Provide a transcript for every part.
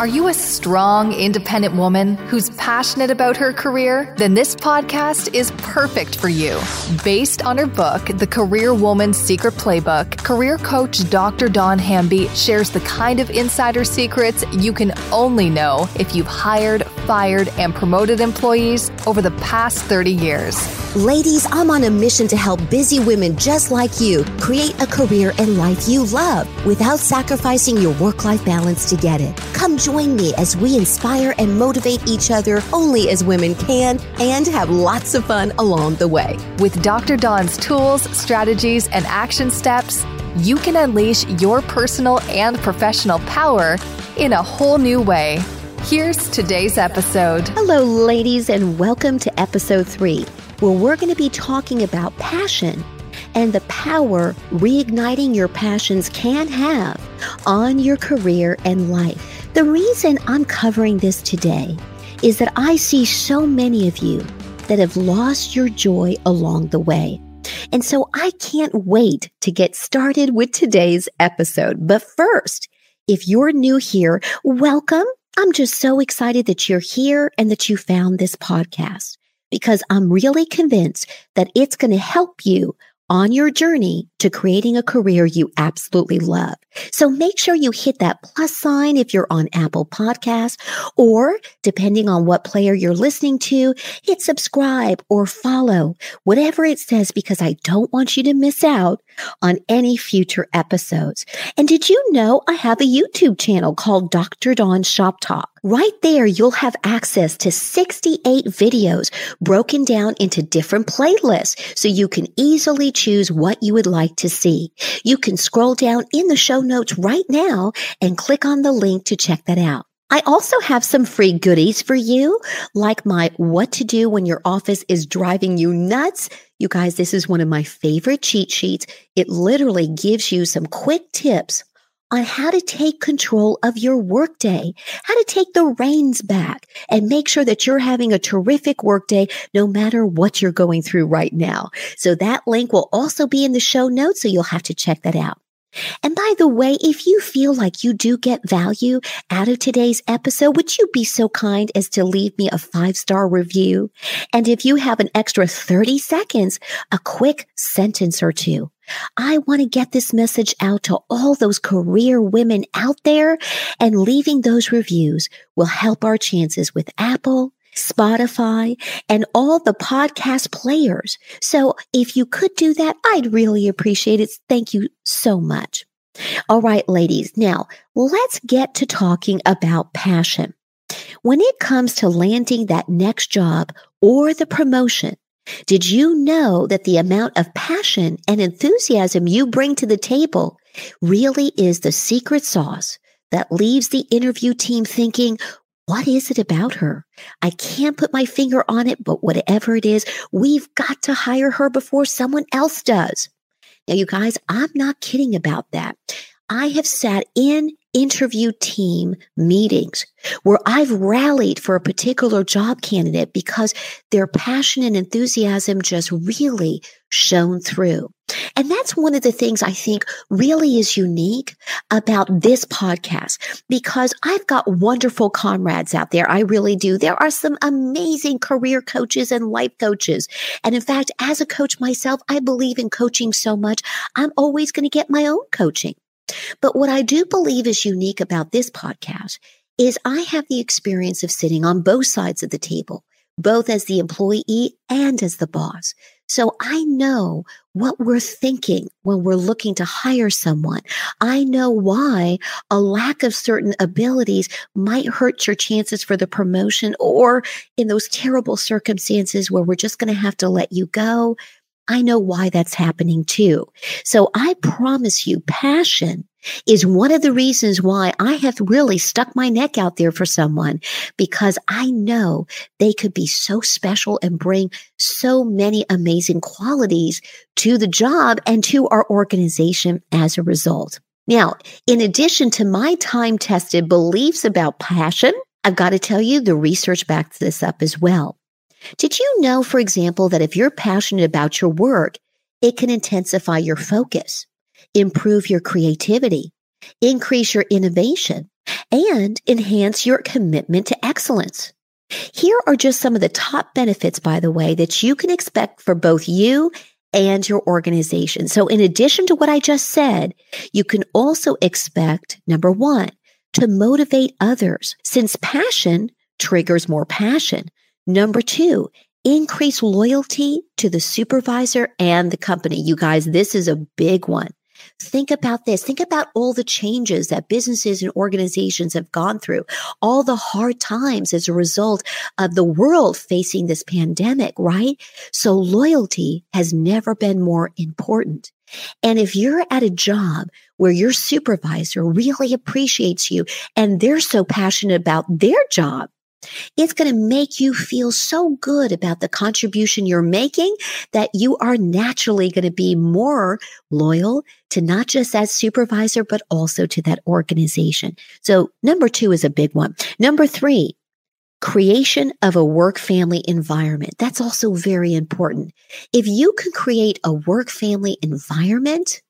Are you a strong, independent woman who's passionate about her career? Then this podcast is perfect for you. Based on her book, The Career Woman's Secret Playbook, career coach Dr. Dawn Hamby shares the kind of insider secrets you can only know if you've hired, fired, and promoted employees over the past 30 years. Ladies, I'm on a mission to help busy women just like you create a career and life you love without sacrificing your work-life balance to get it. Come join me as we inspire and motivate each other only as women can and have lots of fun along the way. With Dr. Dawn's tools, strategies, and action steps, you can unleash your personal and professional power in a whole new way. Here's today's episode. Hello, ladies, and welcome to episode 3, where we're going to be talking about passion and the power reigniting your passions can have on your career and life. The reason I'm covering this today is that I see so many of you that have lost your joy along the way. And so I can't wait to get started with today's episode. But first, if you're new here, welcome. I'm just so excited that you're here and that you found this podcast, because I'm really convinced that it's going to help you on your journey to creating a career you absolutely love. So make sure you hit that plus sign if you're on Apple Podcasts, or depending on what player you're listening to, hit subscribe or follow, whatever it says, because I don't want you to miss out on any future episodes. And did you know I have a YouTube channel called Dr. Dawn Shop Talk? Right there, you'll have access to 68 videos broken down into different playlists, so you can easily choose what you would like to see. You can scroll down in the show notes right now and click on the link to check that out. I also have some free goodies for you, like my What to Do When Your Office is Driving You Nuts. You guys, this is one of my favorite cheat sheets. It literally gives you some quick tips on how to take control of your workday, how to take the reins back and make sure that you're having a terrific workday no matter what you're going through right now. So that link will also be in the show notes, so you'll have to check that out. And by the way, if you feel like you do get value out of today's episode, would you be so kind as to leave me a 5-star review? And if you have an extra 30 seconds, a quick sentence or two. I want to get this message out to all those career women out there, and leaving those reviews will help our chances with Apple, Spotify, and all the podcast players. So if you could do that, I'd really appreciate it. Thank you so much. All right, ladies, now let's get to talking about passion. When it comes to landing that next job or the promotion, did you know that the amount of passion and enthusiasm you bring to the table really is the secret sauce that leaves the interview team thinking, what is it about her? I can't put my finger on it, but whatever it is, we've got to hire her before someone else does. Now, you guys, I'm not kidding about that. I have sat in interview team meetings where I've rallied for a particular job candidate because their passion and enthusiasm just really shone through. And that's one of the things I think really is unique about this podcast, because I've got wonderful comrades out there. I really do. There are some amazing career coaches and life coaches. And in fact, as a coach myself, I believe in coaching so much, I'm always going to get my own coaching. But what I do believe is unique about this podcast is I have the experience of sitting on both sides of the table, both as the employee and as the boss. So I know what we're thinking when we're looking to hire someone. I know why a lack of certain abilities might hurt your chances for the promotion, or in those terrible circumstances where we're just going to have to let you go. I know why that's happening too. So I promise you, passion is one of the reasons why I have really stuck my neck out there for someone, because I know they could be so special and bring so many amazing qualities to the job and to our organization as a result. Now, in addition to my time-tested beliefs about passion, I've got to tell you, the research backs this up as well. Did you know, for example, that if you're passionate about your work, it can intensify your focus, improve your creativity, increase your innovation, and enhance your commitment to excellence. Here are just some of the top benefits, by the way, that you can expect for both you and your organization. So in addition to what I just said, you can also expect, 1, to motivate others, since passion triggers more passion. 2, increase loyalty to the supervisor and the company. You guys, this is a big one. Think about this. Think about all the changes that businesses and organizations have gone through, all the hard times as a result of the world facing this pandemic, right? So loyalty has never been more important. And if you're at a job where your supervisor really appreciates you and they're so passionate about their job, it's going to make you feel so good about the contribution you're making that you are naturally going to be more loyal to not just that supervisor, but also to that organization. So 2 is a big one. 3, creation of a work-family environment. That's also very important. If you can create a work-family environment,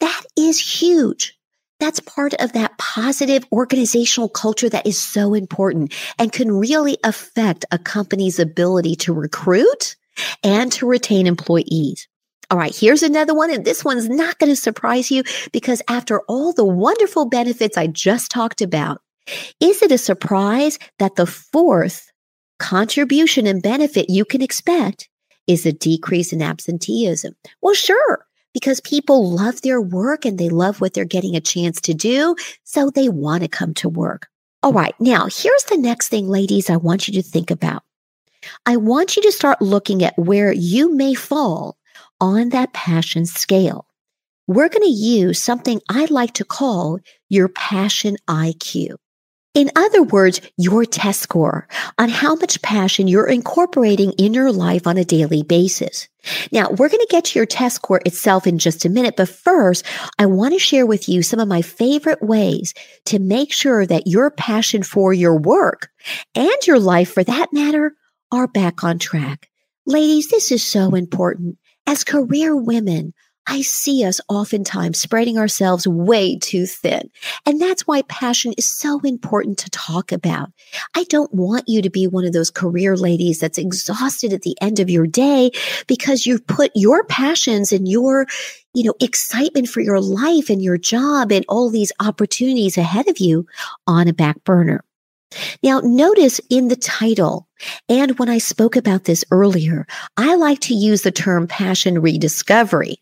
that is huge. That's part of that positive organizational culture that is so important and can really affect a company's ability to recruit and to retain employees. All right, here's another one, and this one's not going to surprise you because after all the wonderful benefits I just talked about, is it a surprise that the 4th contribution and benefit you can expect is a decrease in absenteeism? Well, sure. Because people love their work and they love what they're getting a chance to do, so they want to come to work. All right, now here's the next thing, ladies, I want you to think about. I want you to start looking at where you may fall on that passion scale. We're going to use something I like to call your passion IQ. In other words, your test score on how much passion you're incorporating in your life on a daily basis. Now, we're going to get to your test score itself in just a minute, but first, I want to share with you some of my favorite ways to make sure that your passion for your work and your life, for that matter, are back on track. Ladies, this is so important. As career women, I see us oftentimes spreading ourselves way too thin. And that's why passion is so important to talk about. I don't want you to be one of those career ladies that's exhausted at the end of your day because you've put your passions and your, excitement for your life and your job and all these opportunities ahead of you on a back burner. Now, notice in the title, and when I spoke about this earlier, I like to use the term passion rediscovery.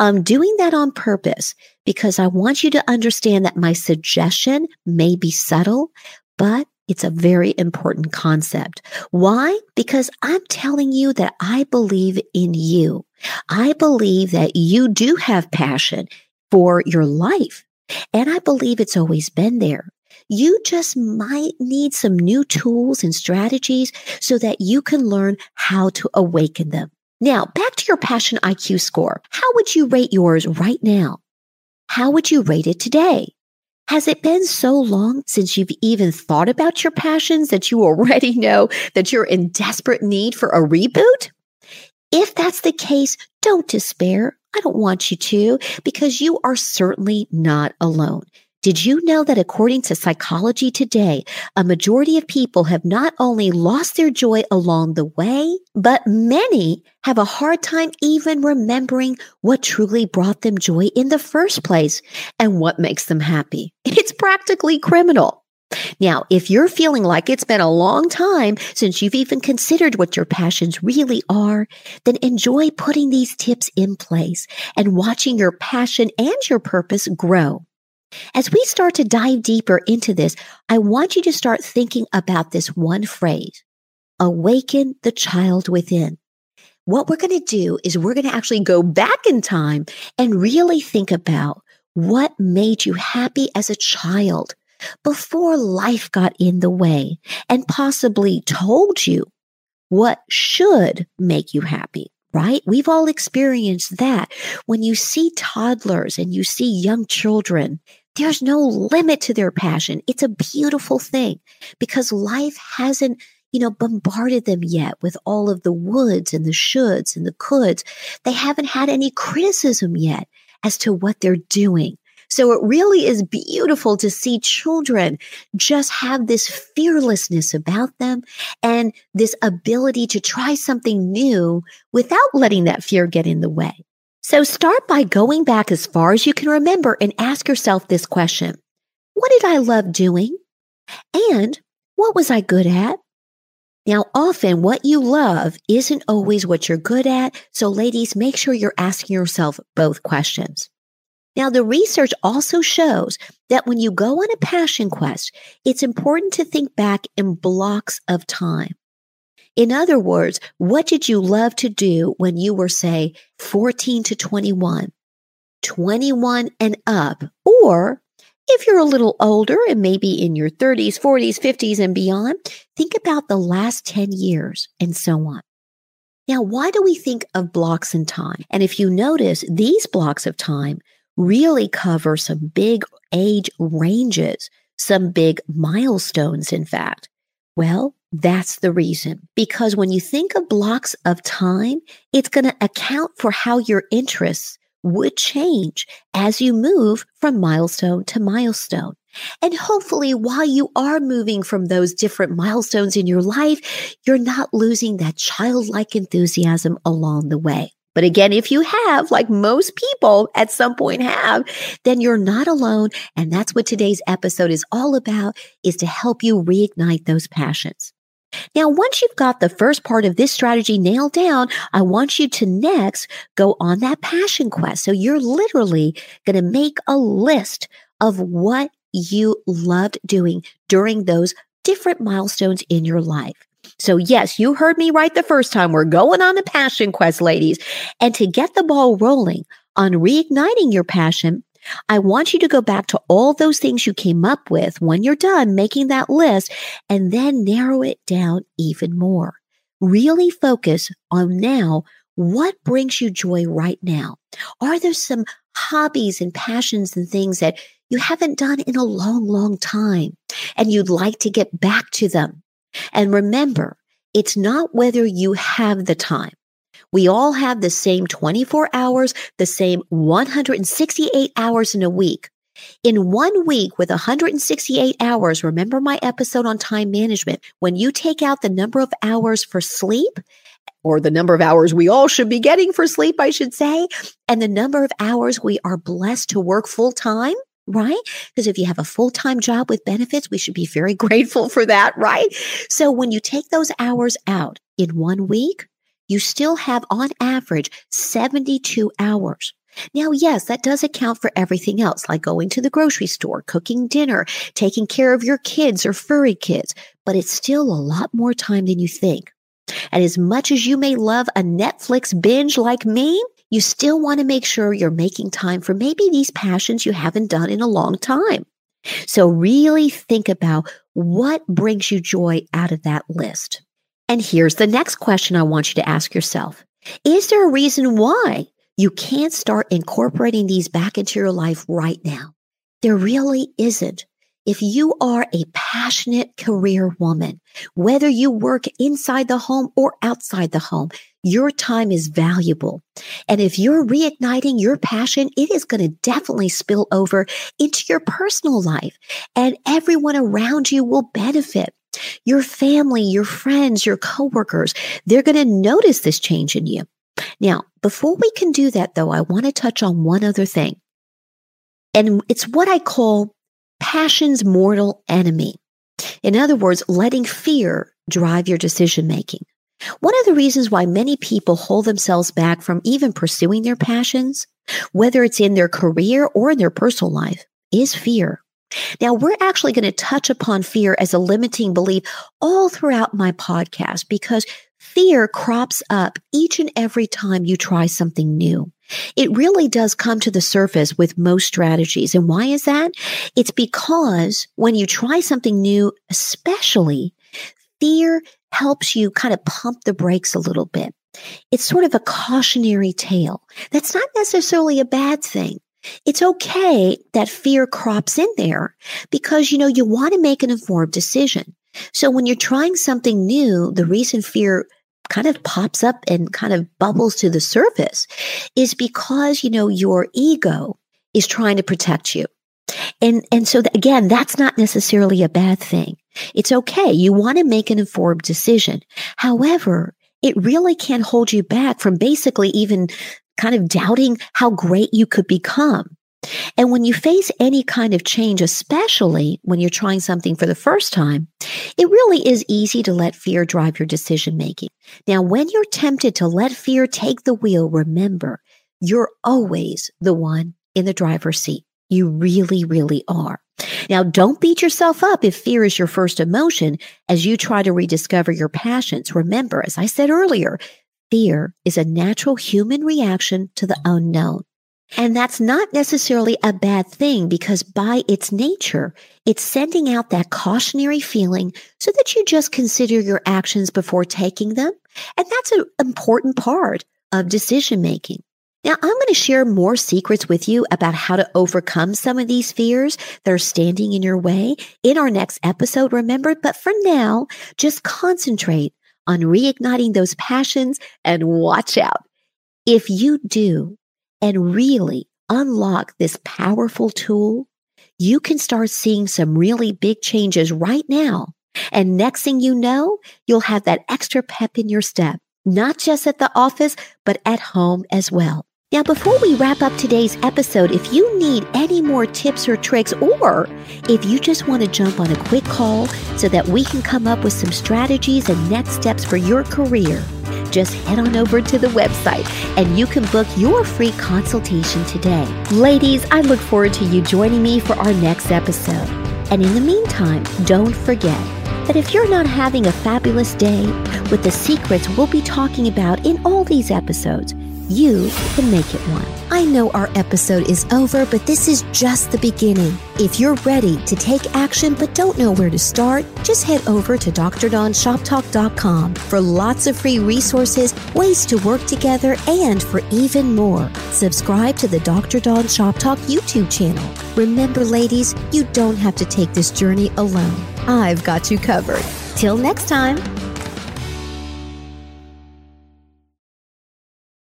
I'm doing that on purpose because I want you to understand that my suggestion may be subtle, but it's a very important concept. Why? Because I'm telling you that I believe in you. I believe that you do have passion for your life, and I believe it's always been there. You just might need some new tools and strategies so that you can learn how to awaken them. Now, back to your passion IQ score. How would you rate yours right now? How would you rate it today? Has it been so long since you've even thought about your passions that you already know that you're in desperate need for a reboot? If that's the case, don't despair. I don't want you to, because you are certainly not alone. Did you know that according to Psychology Today, a majority of people have not only lost their joy along the way, but many have a hard time even remembering what truly brought them joy in the first place and what makes them happy? It's practically criminal. Now, if you're feeling like it's been a long time since you've even considered what your passions really are, then enjoy putting these tips in place and watching your passion and your purpose grow. As we start to dive deeper into this, I want you to start thinking about this one phrase, awaken the child within. What we're going to do is we're going to actually go back in time and really think about what made you happy as a child before life got in the way and possibly told you what should make you happy. Right? We've all experienced that. When you see toddlers and you see young children, there's no limit to their passion. It's a beautiful thing because life hasn't, bombarded them yet with all of the woulds and the shoulds and the coulds. They haven't had any criticism yet as to what they're doing. So it really is beautiful to see children just have this fearlessness about them and this ability to try something new without letting that fear get in the way. So start by going back as far as you can remember and ask yourself this question. What did I love doing? And what was I good at? Now, often what you love isn't always what you're good at. So ladies, make sure you're asking yourself both questions. Now, the research also shows that when you go on a passion quest, it's important to think back in blocks of time. In other words, what did you love to do when you were, say, 14 to 21, 21 and up, or if you're a little older and maybe in your 30s, 40s, 50s, and beyond, think about the last 10 years and so on. Now, why do we think of blocks in time? And if you notice, these blocks of time really cover some big age ranges, some big milestones, in fact. Well, that's the reason, because when you think of blocks of time, it's going to account for how your interests would change as you move from milestone to milestone. And hopefully, while you are moving from those different milestones in your life, you're not losing that childlike enthusiasm along the way. But again, if you have, like most people at some point have, then you're not alone. And that's what today's episode is all about, is to help you reignite those passions. Now, once you've got the first part of this strategy nailed down, I want you to next go on that passion quest. So you're literally going to make a list of what you loved doing during those different milestones in your life. So yes, you heard me right the first time. We're going on a passion quest, ladies. And to get the ball rolling on reigniting your passion, I want you to go back to all those things you came up with when you're done making that list and then narrow it down even more. Really focus on now what brings you joy right now. Are there some hobbies and passions and things that you haven't done in a long, long time and you'd like to get back to them? And remember, it's not whether you have the time. We all have the same 24 hours, the same 168 hours in a week. In 1 week with 168 hours, remember my episode on time management, when you take out the number of hours for sleep, or the number of hours we all should be getting for sleep, I should say, and the number of hours we are blessed to work full time, right? Because if you have a full-time job with benefits, we should be very grateful for that, right? So when you take those hours out in 1 week, you still have on average 72 hours. Now, yes, that does account for everything else, like going to the grocery store, cooking dinner, taking care of your kids or furry kids, but it's still a lot more time than you think. And as much as you may love a Netflix binge like me, you still want to make sure you're making time for maybe these passions you haven't done in a long time. So really think about what brings you joy out of that list. And here's the next question I want you to ask yourself. Is there a reason why you can't start incorporating these back into your life right now? There really isn't. If you are a passionate career woman, whether you work inside the home or outside the home, your time is valuable. And if you're reigniting your passion, it is going to definitely spill over into your personal life, and everyone around you will benefit. Your family, your friends, your coworkers, they're going to notice this change in you. Now, before we can do that, though, I want to touch on one other thing. And it's what I call passion's mortal enemy. In other words, letting fear drive your decision-making. One of the reasons why many people hold themselves back from even pursuing their passions, whether it's in their career or in their personal life, is fear. Now, we're actually going to touch upon fear as a limiting belief all throughout my podcast, because fear crops up each and every time you try something new. It really does come to the surface with most strategies. And why is that? It's because when you try something new, especially, fear helps you kind of pump the brakes a little bit. It's sort of a cautionary tale. That's not necessarily a bad thing. It's okay that fear crops in there because, you want to make an informed decision. So when you're trying something new, the reason fear kind of pops up and kind of bubbles to the surface is because, your ego is trying to protect you. And so again, that's not necessarily a bad thing. It's okay. You want to make an informed decision. However, it really can hold you back from basically even kind of doubting how great you could become. And when you face any kind of change, especially when you're trying something for the first time, it really is easy to let fear drive your decision making. Now, when you're tempted to let fear take the wheel, remember, you're always the one in the driver's seat. You really, really are. Now, don't beat yourself up if fear is your first emotion as you try to rediscover your passions. Remember, as I said earlier, fear is a natural human reaction to the unknown. And that's not necessarily a bad thing because by its nature, it's sending out that cautionary feeling so that you just consider your actions before taking them. And that's an important part of decision making. Now, I'm going to share more secrets with you about how to overcome some of these fears that are standing in your way in our next episode, remember. But for now, just concentrate on reigniting those passions and watch out. If you do and really unlock this powerful tool, you can start seeing some really big changes right now. And next thing you know, you'll have that extra pep in your step, not just at the office, but at home as well. Now, before we wrap up today's episode, if you need any more tips or tricks, or if you just want to jump on a quick call so that we can come up with some strategies and next steps for your career, just head on over to the website and you can book your free consultation today. Ladies, I look forward to you joining me for our next episode. And in the meantime, don't forget that if you're not having a fabulous day with the secrets we'll be talking about in all these episodes, you can make it one. I know our episode is over, but this is just the beginning. If you're ready to take action but don't know where to start, just head over to drdawnshoptalk.com for lots of free resources, ways to work together, and for even more. Subscribe to the Dr. Dawn Shop Talk YouTube channel. Remember, ladies, you don't have to take this journey alone. I've got you covered. Till next time.